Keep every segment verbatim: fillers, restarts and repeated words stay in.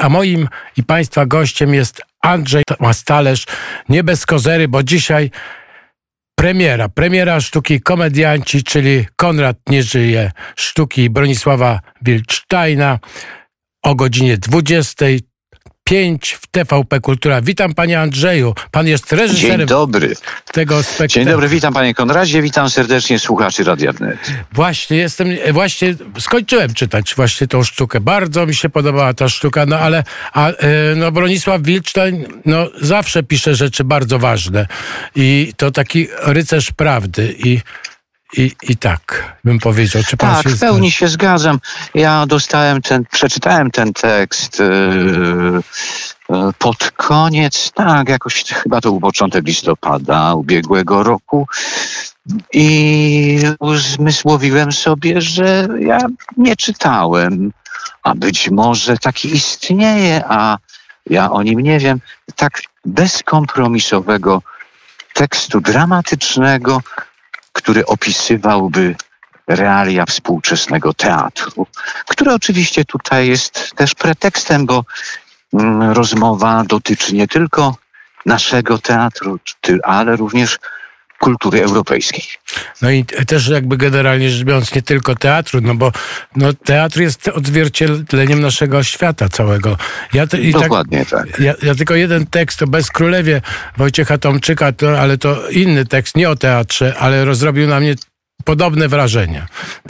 A moim i Państwa gościem jest Andrzej Mastalerz, nie bez kozery, bo dzisiaj premiera, premiera sztuki Komedianci, czyli Konrad Nie żyje, sztuki Bronisława Wildsteina o godzinie dwudziestej piątej w T V P Kultura. Witam Panie Andrzeju, Pan jest reżyserem. Dzień dobry. Tego spektaklu. Dzień dobry, witam Panie Konradzie, witam serdecznie słuchaczy Radia Wnet. Właśnie, jestem, właśnie skończyłem czytać właśnie tą sztukę, bardzo mi się podobała ta sztuka, no ale a, no, Bronisław Wildstein no, zawsze pisze rzeczy bardzo ważne i to taki rycerz prawdy i... I, I tak bym powiedział. Czy pan tak, w pełni się zgadzam. Ja dostałem ten, przeczytałem ten tekst yy, yy, pod koniec, tak, jakoś chyba to był początek listopada ubiegłego roku i uzmysłowiłem sobie, że ja nie czytałem, a być może taki istnieje, a ja o nim nie wiem, tak bezkompromisowego tekstu dramatycznego, który opisywałby realia współczesnego teatru, który oczywiście tutaj jest też pretekstem, bo rozmowa dotyczy nie tylko naszego teatru, ale również kultury europejskiej. No i też jakby generalnie rzecz biorąc nie tylko teatru, no bo no teatr jest odzwierciedleniem naszego świata całego. Ja te, i Dokładnie tak. tak. Ja, ja tylko jeden tekst o Bezkrólewie Wojciecha Tomczyka, to, ale to inny tekst, nie o teatrze, ale rozrobił na mnie podobne wrażenie.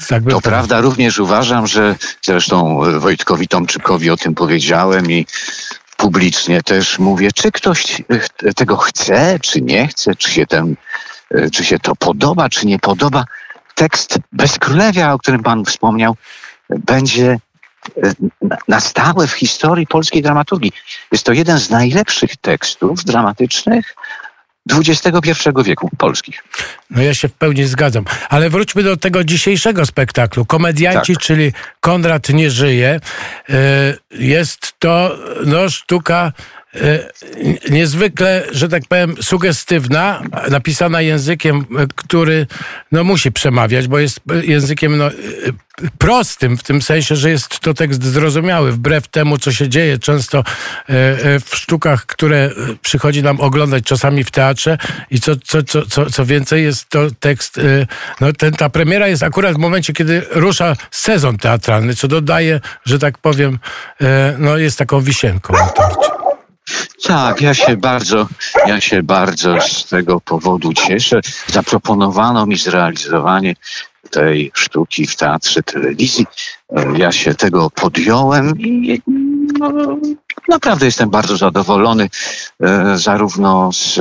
Tak to tak. Prawda, również uważam, że zresztą Wojtkowi Tomczykowi o tym powiedziałem i publicznie też mówię, czy ktoś tego chce, czy nie chce, czy się ten czy się to podoba, czy nie podoba. Tekst Bezkrólewia, o którym Pan wspomniał, będzie na stałe w historii polskiej dramaturgii. Jest to jeden z najlepszych tekstów dramatycznych dwudziestego pierwszego wieku polskich. No ja się w pełni zgadzam. Ale wróćmy do tego dzisiejszego spektaklu. Komedianci, tak. czyli Konrad nie żyje. Jest to no, sztuka niezwykle, że tak powiem, sugestywna, napisana językiem, który no, musi przemawiać, bo jest językiem no, prostym w tym sensie, że jest to tekst zrozumiały, wbrew temu, co się dzieje często w sztukach, które przychodzi nam oglądać czasami w teatrze i co, co, co, co, co więcej jest to tekst, no, ten, ta premiera jest akurat w momencie, kiedy rusza sezon teatralny, co dodaje, że tak powiem, no, jest taką wisienką na torcie. Tak, ja się bardzo, ja się bardzo z tego powodu cieszę. Zaproponowano mi zrealizowanie tej sztuki w Teatrze Telewizji. Ja się tego podjąłem i no, naprawdę jestem bardzo zadowolony zarówno z...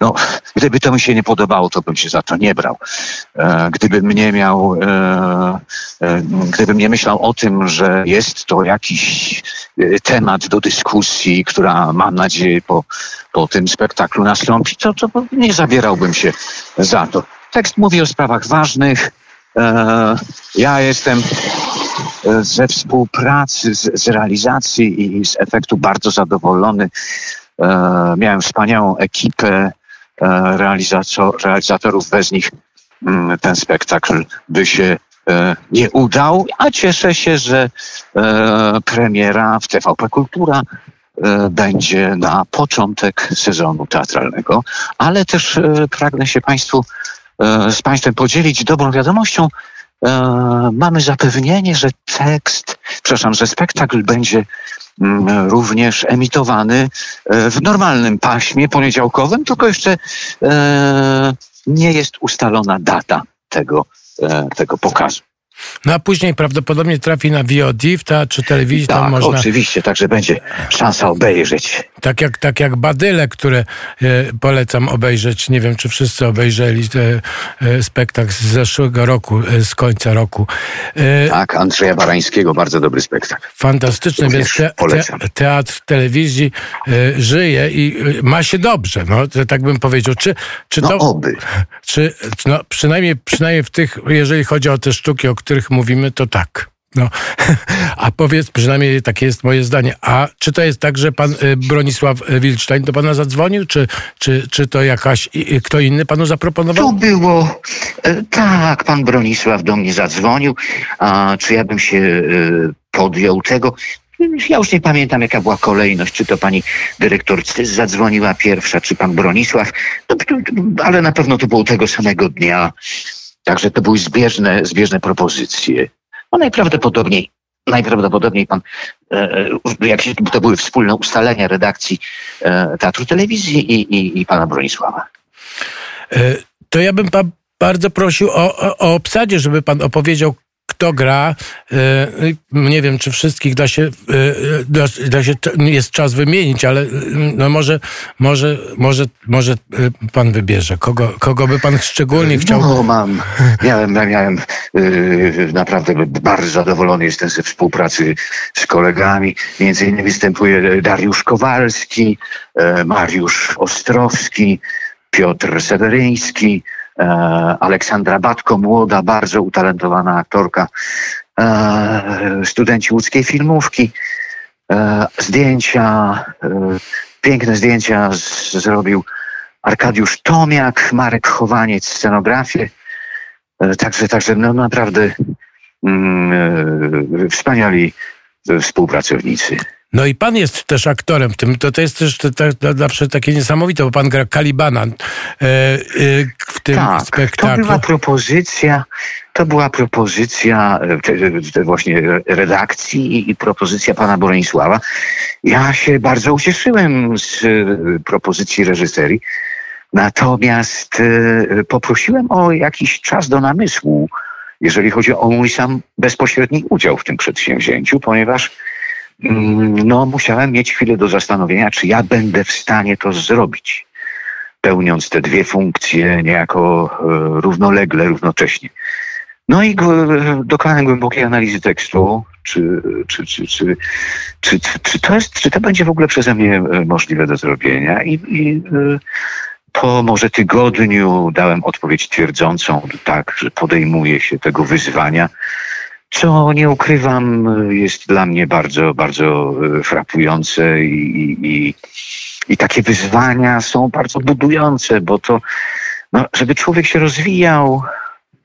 No, gdyby to mi się nie podobało, to bym się za to nie brał. Gdybym nie miał... Gdybym nie myślał o tym, że jest to jakiś temat do dyskusji, która mam nadzieję po, po tym spektaklu nastąpi, to, to nie zabierałbym się za to. Tekst mówi o sprawach ważnych. Ja jestem ze współpracy, z realizacji i z efektu bardzo zadowolony. Miałem wspaniałą ekipę realizatorów. Bez nich ten spektakl by się nie udał, a cieszę się, że premiera w T V P Kultura będzie na początek sezonu teatralnego, ale też pragnę się Państwu z Państwem podzielić dobrą wiadomością. E, mamy zapewnienie, że tekst, przepraszam, że spektakl będzie m, również emitowany e, w normalnym paśmie poniedziałkowym, tylko jeszcze e, nie jest ustalona data tego, e, tego pokazu. No a później prawdopodobnie trafi na V O D w Teatrze Telewizji. Tak, tam można... oczywiście, także będzie szansa obejrzeć. Tak jak, tak jak Badyle, które y, polecam obejrzeć. Nie wiem, czy wszyscy obejrzeli y, y, spektakl z zeszłego roku, y, z końca roku. Y, tak, Andrzeja Barańskiego, bardzo dobry spektakl. Fantastyczny, również więc te, te, Teatr Telewizji y, żyje i y, ma się dobrze, no, tak bym powiedział. Czy, czy no to, oby. Czy, no, przynajmniej, przynajmniej w tych, jeżeli chodzi o te sztuki, o których mówimy, to tak. No. A powiedz, przynajmniej takie jest moje zdanie, a czy to jest tak, że pan Bronisław Wildstein do pana zadzwonił, czy, czy, czy to jakaś, kto inny panu zaproponował? To było, tak, pan Bronisław do mnie zadzwonił, a czy ja bym się podjął tego, Ja już nie pamiętam, jaka była kolejność, czy to pani dyrektor zadzwoniła pierwsza, czy pan Bronisław, ale na pewno to było tego samego dnia. Także to były zbieżne, zbieżne propozycje. No najprawdopodobniej, najprawdopodobniej pan, jak się, to były wspólne ustalenia redakcji Teatru Telewizji i, i, i pana Bronisława. To ja bym pan bardzo prosił o, o, o obsadzie, żeby pan opowiedział, kto gra. Nie wiem, czy wszystkich da się, da, da się jest czas wymienić, ale no może, może, może, może pan wybierze. Kogo, kogo by pan szczególnie chciał? No, mam. Miałem, miałem naprawdę bardzo zadowolony jestem ze współpracy z kolegami. Między innymi występuje Dariusz Kowalski, Mariusz Ostrowski, Piotr Seweryński, Aleksandra Batko, młoda, bardzo utalentowana aktorka, studenci łódzkiej filmówki. Zdjęcia, piękne zdjęcia zrobił Arkadiusz Tomiak, Marek Chowaniec, scenografię. Także, także no naprawdę mm, wspaniali współpracownicy. No i pan jest też aktorem w tym, to, to jest też to, to zawsze takie niesamowite, bo pan gra Kalibana yy, yy, w tym tak, spektaklu. To była propozycja, to była propozycja te, te właśnie redakcji i, i propozycja pana Bronisława. Ja się bardzo ucieszyłem z y, propozycji reżyserii, natomiast y, poprosiłem o jakiś czas do namysłu, jeżeli chodzi o mój sam bezpośredni udział w tym przedsięwzięciu, ponieważ no musiałem mieć chwilę do zastanowienia, czy ja będę w stanie to zrobić, pełniąc te dwie funkcje niejako e, równolegle, równocześnie. No i e, dokonałem głębokiej analizy tekstu, czy, czy, czy, czy, czy, czy, czy, to jest, czy to będzie w ogóle przeze mnie możliwe do zrobienia. I, i e, po może tygodniu dałem odpowiedź twierdzącą, tak, że podejmuję się tego wyzwania. Co nie ukrywam, jest dla mnie bardzo, bardzo frapujące i, i, i takie wyzwania są bardzo budujące, bo to, no, żeby człowiek się rozwijał,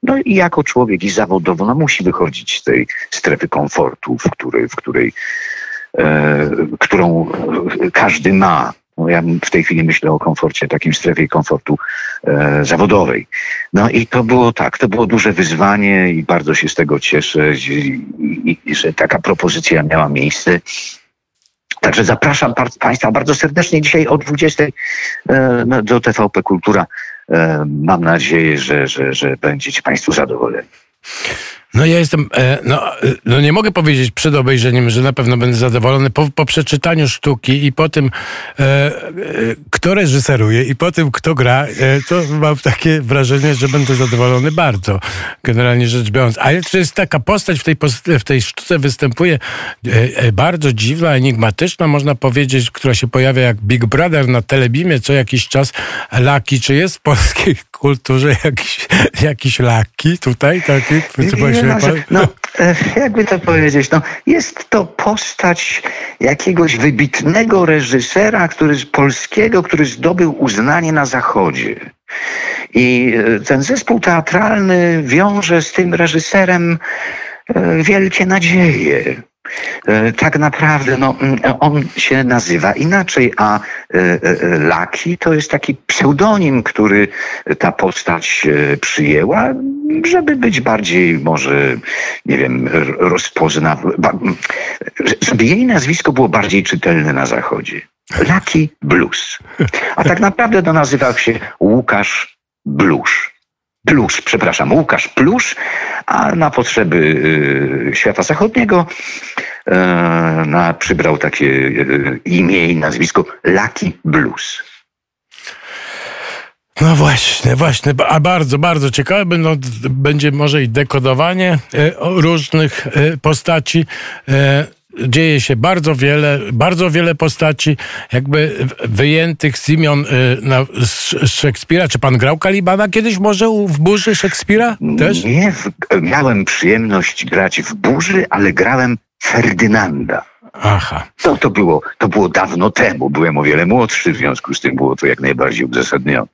no i jako człowiek i zawodowo, no musi wychodzić z tej strefy komfortu, w której, w której e, którą każdy ma. No, ja w tej chwili myślę o komforcie, takim strefie komfortu e, zawodowej. No i to było tak, to było duże wyzwanie i bardzo się z tego cieszę, i, i, i, że taka propozycja miała miejsce. Także zapraszam par- Państwa bardzo serdecznie dzisiaj o dwudziestej e, no, do T V P Kultura. E, mam nadzieję, że, że, że będziecie Państwo zadowoleni. No ja jestem, no, no nie mogę powiedzieć przed obejrzeniem, że na pewno będę zadowolony. Po, po przeczytaniu sztuki i po tym, e, kto reżyseruje i po tym, kto gra, e, to mam takie wrażenie, że będę zadowolony bardzo, generalnie rzecz biorąc. Ale to jest taka postać, w tej, w tej sztuce występuje e, bardzo dziwna, enigmatyczna, można powiedzieć, która się pojawia jak Big Brother na Telebimie co jakiś czas. Lucky, czy jest w polskiej kulturze jakiś, jakiś Lucky tutaj taki? No, jakby to powiedzieć, no, jest to postać jakiegoś wybitnego reżysera, który z polskiego, który zdobył uznanie na Zachodzie. I ten zespół teatralny wiąże z tym reżyserem wielkie nadzieje. Tak naprawdę no, on się nazywa inaczej, a Lucky to jest taki pseudonim, który ta postać przyjęła, żeby być bardziej może, nie wiem, rozpozna, żeby jej nazwisko było bardziej czytelne na Zachodzie. Lucky Blues. A tak naprawdę to nazywał się Łukasz Plus. Plus, przepraszam, Łukasz Plus, a na potrzeby y, świata zachodniego y, na, przybrał takie y, imię i nazwisko Lucky Blues. No właśnie, właśnie, a bardzo, bardzo ciekawe. Będą, będzie może i dekodowanie y, różnych y, postaci. Y, Dzieje się bardzo wiele, bardzo wiele postaci jakby wyjętych z imion z Szekspira. Czy pan grał Kalibana kiedyś może w Burzy Szekspira też? Nie, w, miałem przyjemność grać w Burzy, ale grałem Ferdynanda. Aha. To, to, było, to było dawno temu, byłem o wiele młodszy, w związku z tym było to jak najbardziej uzasadnione.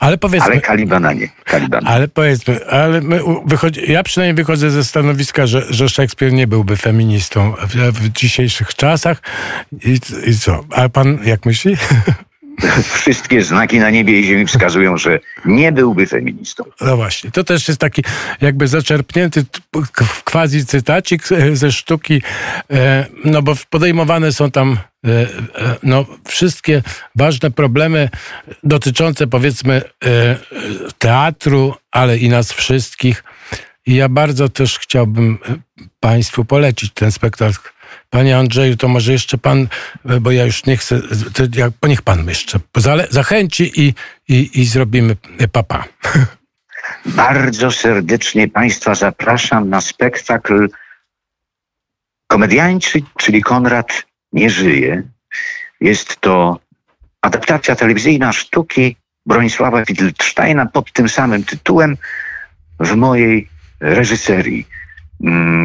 Ale powiedzmy... Ale Kalibana nie. Kalibana. Ale powiedzmy, ale my wychodzi, ja przynajmniej wychodzę ze stanowiska, że, że Szekspir nie byłby feministą w, w dzisiejszych czasach. I, I co? A pan jak myśli? Wszystkie znaki na niebie i ziemi wskazują, że nie byłby feministą. No właśnie, to też jest taki jakby zaczerpnięty quasi cytacik ze sztuki, no bo podejmowane są tam no wszystkie ważne problemy dotyczące powiedzmy teatru, ale i nas wszystkich. I ja bardzo też chciałbym państwu polecić ten spektakl. Panie Andrzeju, to może jeszcze pan, bo ja już nie chcę, to ja, niech pan jeszcze zachęci i, i, i zrobimy papa. Bardzo serdecznie państwa zapraszam na spektakl Komediańczy, czyli Konrad Nie żyje. Jest to adaptacja telewizyjna sztuki Bronisława Wildsteina pod tym samym tytułem w mojej reżyserii.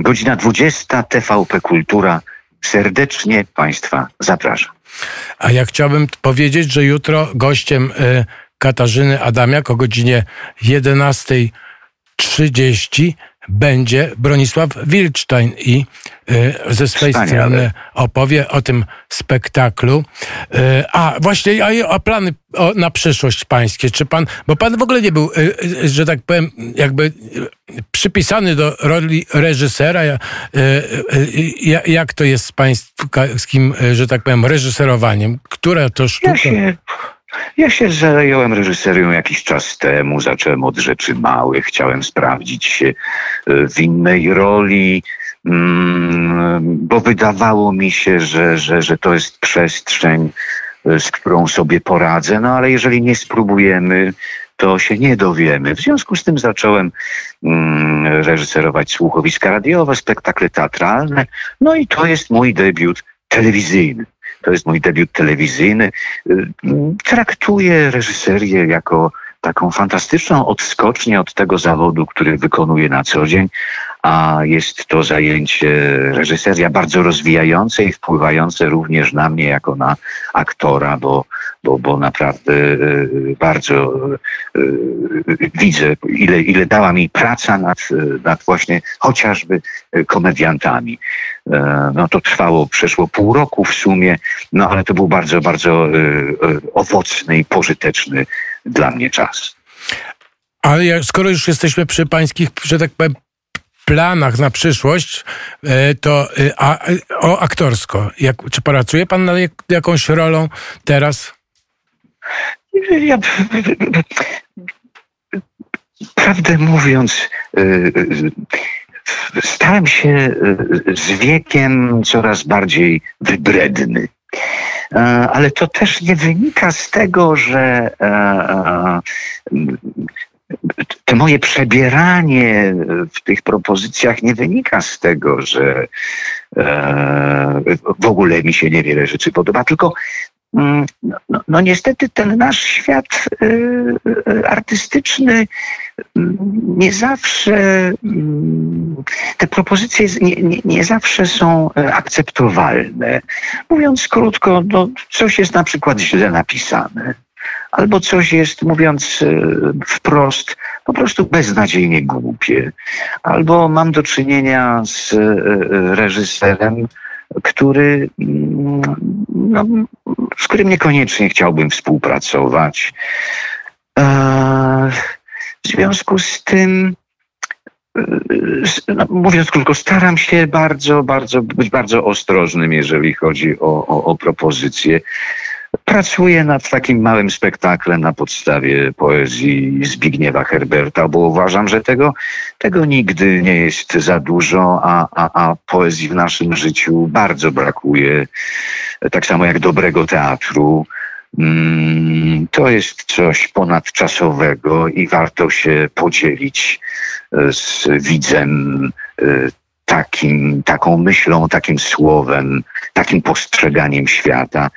Godzina dwudziesta, T V P Kultura. Serdecznie państwa zapraszam. A ja chciałbym powiedzieć, że jutro gościem Katarzyny Adamiak o godzinie jedenasta trzydzieści będzie Bronisław Wildstein i ze swej strony opowie o tym spektaklu. A właśnie, a, a plany na przyszłość pańskie, czy pan, bo pan w ogóle nie był, że tak powiem, jakby przypisany do roli reżysera. Jak to jest z pańskim, że tak powiem, reżyserowaniem? Która to sztuka? Ja się, ja się zająłem reżyserią jakiś czas temu, zacząłem od rzeczy małych, chciałem sprawdzić się w innej roli, bo wydawało mi się, że, że, że to jest przestrzeń, z którą sobie poradzę, no ale jeżeli nie spróbujemy, to się nie dowiemy. W związku z tym zacząłem mm, reżyserować słuchowiska radiowe, spektakle teatralne, no i to jest mój debiut telewizyjny. To jest mój debiut telewizyjny. Traktuję reżyserię jako taką fantastyczną odskocznię od tego zawodu, który wykonuję na co dzień, a jest to zajęcie, reżyseria bardzo rozwijające i wpływające również na mnie jako na aktora, bo, bo, bo naprawdę bardzo widzę, ile, ile dała mi praca nad, nad właśnie chociażby komediantami. No to trwało, przeszło pół roku w sumie, no ale to był bardzo, bardzo owocny i pożyteczny dla mnie czas. Ale ja, skoro już jesteśmy przy pańskich, że tak powiem, planach na przyszłość, to a, o aktorsko. Jak, czy pracuje pan nad jak, jakąś rolą teraz? Ja, prawdę mówiąc, stałem się z wiekiem coraz bardziej wybredny. Ale to też nie wynika z tego, że to moje przebieranie w tych propozycjach nie wynika z tego, że w ogóle mi się niewiele rzeczy podoba, tylko no, no, no niestety ten nasz świat artystyczny nie zawsze, te propozycje nie, nie, nie zawsze są akceptowalne. Mówiąc krótko, no, coś jest na przykład źle napisane. Albo coś jest, mówiąc wprost, po prostu beznadziejnie głupie. Albo mam do czynienia z reżyserem, który, no, z którym niekoniecznie chciałbym współpracować. W związku z tym, no, mówiąc krótko, staram się bardzo, bardzo być bardzo ostrożnym, jeżeli chodzi o, o, o propozycje. Pracuję nad takim małym spektaklem na podstawie poezji Zbigniewa Herberta, bo uważam, że tego, tego nigdy nie jest za dużo, a, a, a poezji w naszym życiu bardzo brakuje, tak samo jak dobrego teatru. Mm, to jest coś ponadczasowego i warto się podzielić z widzem takim, taką myślą, takim słowem, takim postrzeganiem świata.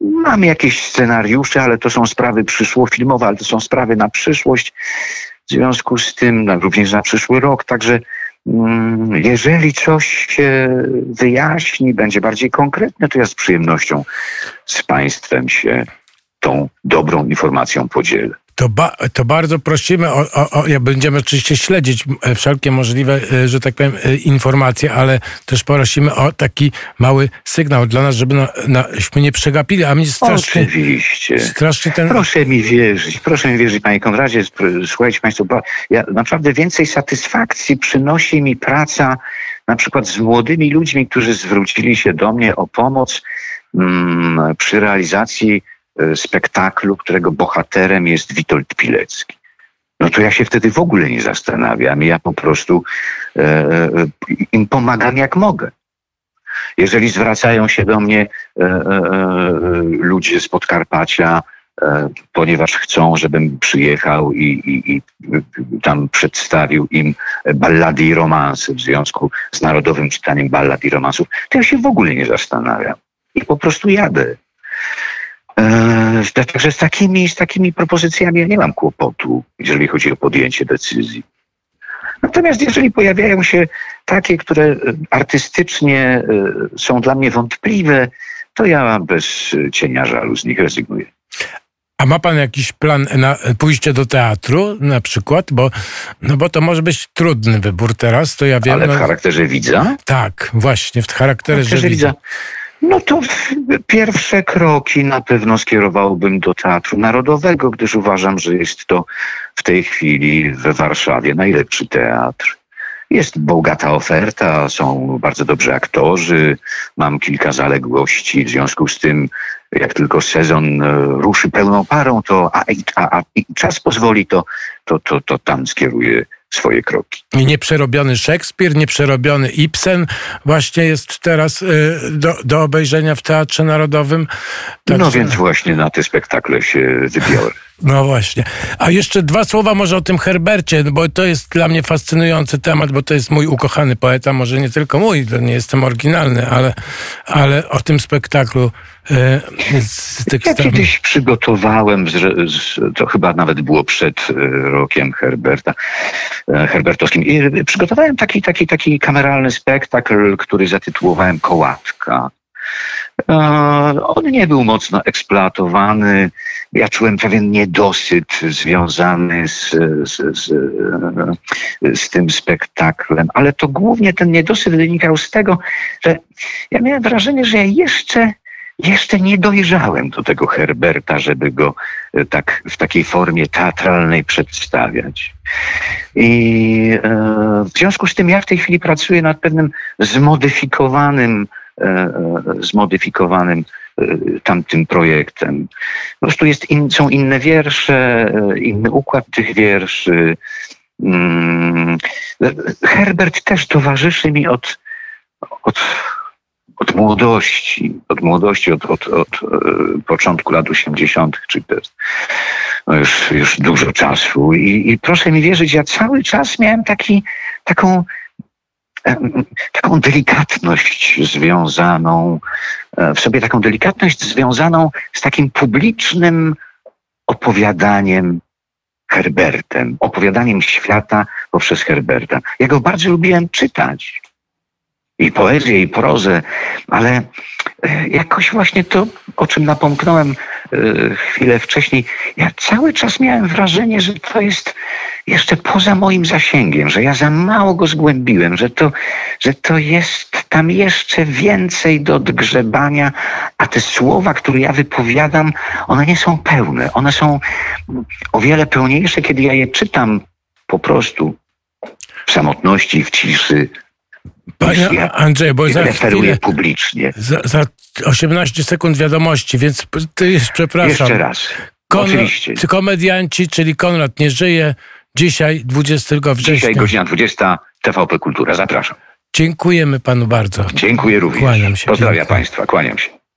Mam jakieś scenariusze, ale to są sprawy przyszłofilmowe, ale to są sprawy na przyszłość, w związku z tym no, również na przyszły rok, także jeżeli coś się wyjaśni, będzie bardziej konkretne, to ja z przyjemnością z państwem się tą dobrą informacją podzielę. To, ba- to bardzo prosimy, o, o, o, będziemy oczywiście śledzić wszelkie możliwe, że tak powiem, informacje, ale też prosimy o taki mały sygnał dla nas, żeby na, naśmy nie przegapili, a mnie strasznie... Oczywiście. Strasznie ten... Proszę mi wierzyć, proszę mi wierzyć, panie Konradzie, słuchajcie państwo, bo ja naprawdę więcej satysfakcji przynosi mi praca na przykład z młodymi ludźmi, którzy zwrócili się do mnie o pomoc mm, przy realizacji spektaklu, którego bohaterem jest Witold Pilecki. No to ja się wtedy w ogóle nie zastanawiam. Ja po prostu e, im pomagam jak mogę. Jeżeli zwracają się do mnie e, e, ludzie z Podkarpacia, e, ponieważ chcą, żebym przyjechał i, i, i tam przedstawił im ballady i romanse w związku z Narodowym Czytaniem Ballad i Romansów, to ja się w ogóle nie zastanawiam. I po prostu jadę. Eee, także z takimi, z takimi propozycjami ja nie mam kłopotu, jeżeli chodzi o podjęcie decyzji. Natomiast jeżeli pojawiają się takie, które artystycznie są dla mnie wątpliwe, to ja bez cienia żalu z nich rezygnuję. A ma pan jakiś plan na pójście do teatru na przykład? Bo, no bo to może być trudny wybór teraz, to ja wiem. Ale w charakterze widza? Tak, właśnie, w charakterze, w charakterze widza. No to pierwsze kroki na pewno skierowałbym do Teatru Narodowego, gdyż uważam, że jest to w tej chwili we Warszawie najlepszy teatr. Jest bogata oferta, są bardzo dobrzy aktorzy, mam kilka zaległości, w związku z tym jak tylko sezon ruszy pełną parą, to a, a, a czas pozwoli, to, to, to, to tam skieruję swoje kroki. I nieprzerobiony Szekspir, nieprzerobiony Ibsen właśnie jest teraz y, do, do obejrzenia w Teatrze Narodowym. Tak no się... więc właśnie na te spektakle się wybiorę. No właśnie. A jeszcze dwa słowa może o tym Herbercie, bo to jest dla mnie fascynujący temat, bo to jest mój ukochany poeta, może nie tylko mój, nie jestem oryginalny, ale, ale o tym spektaklu y, z tych ja kiedyś stron... przygotowałem, z, z, to chyba nawet było przed y, rokiem Herberta, Herbertowskim. I przygotowałem taki, taki, taki kameralny spektakl, który zatytułowałem Kołatka. On nie był mocno eksploatowany. Ja czułem pewien niedosyt związany z, z, z, z tym spektaklem, ale to głównie ten niedosyt wynikał z tego, że ja miałem wrażenie, że ja jeszcze Jeszcze nie dojrzałem do tego Herberta, żeby go tak w takiej formie teatralnej przedstawiać. I e, w związku z tym ja w tej chwili pracuję nad pewnym zmodyfikowanym, e, zmodyfikowanym e, tamtym projektem. Po prostu jest in, są inne wiersze, inny układ tych wierszy. Hmm. Herbert też towarzyszy mi od... od Od młodości, od młodości, od, od, od początku lat osiemdziesiątych, czyli to jest no już, już dużo czasu. I, i proszę mi wierzyć, ja cały czas miałem taki, taką, taką delikatność związaną, w sobie taką delikatność związaną z takim publicznym opowiadaniem Herbertem, opowiadaniem świata poprzez Herberta. Ja go bardzo lubiłem czytać. I poezję, i prozę, ale jakoś właśnie to, o czym napomknąłem chwilę wcześniej, ja cały czas miałem wrażenie, że to jest jeszcze poza moim zasięgiem, że ja za mało go zgłębiłem, że to, że to jest tam jeszcze więcej do odgrzebania, a te słowa, które ja wypowiadam, one nie są pełne. One są o wiele pełniejsze, kiedy ja je czytam po prostu w samotności, w ciszy. Panie Andrzeju, bo za chwilę, publicznie. Za, za osiemnaście sekund wiadomości, więc ty jest, przepraszam. Jeszcze raz. Kon- Oczywiście. Komedianci, czyli Konrad Nie Żyje, dzisiaj dwudziestego września. Dzisiaj godzina dwudziesta, T V P Kultura. Zapraszam. Dziękujemy panu bardzo. Dziękuję również. Kłaniam się. Pozdrawiam państwa, kłaniam się.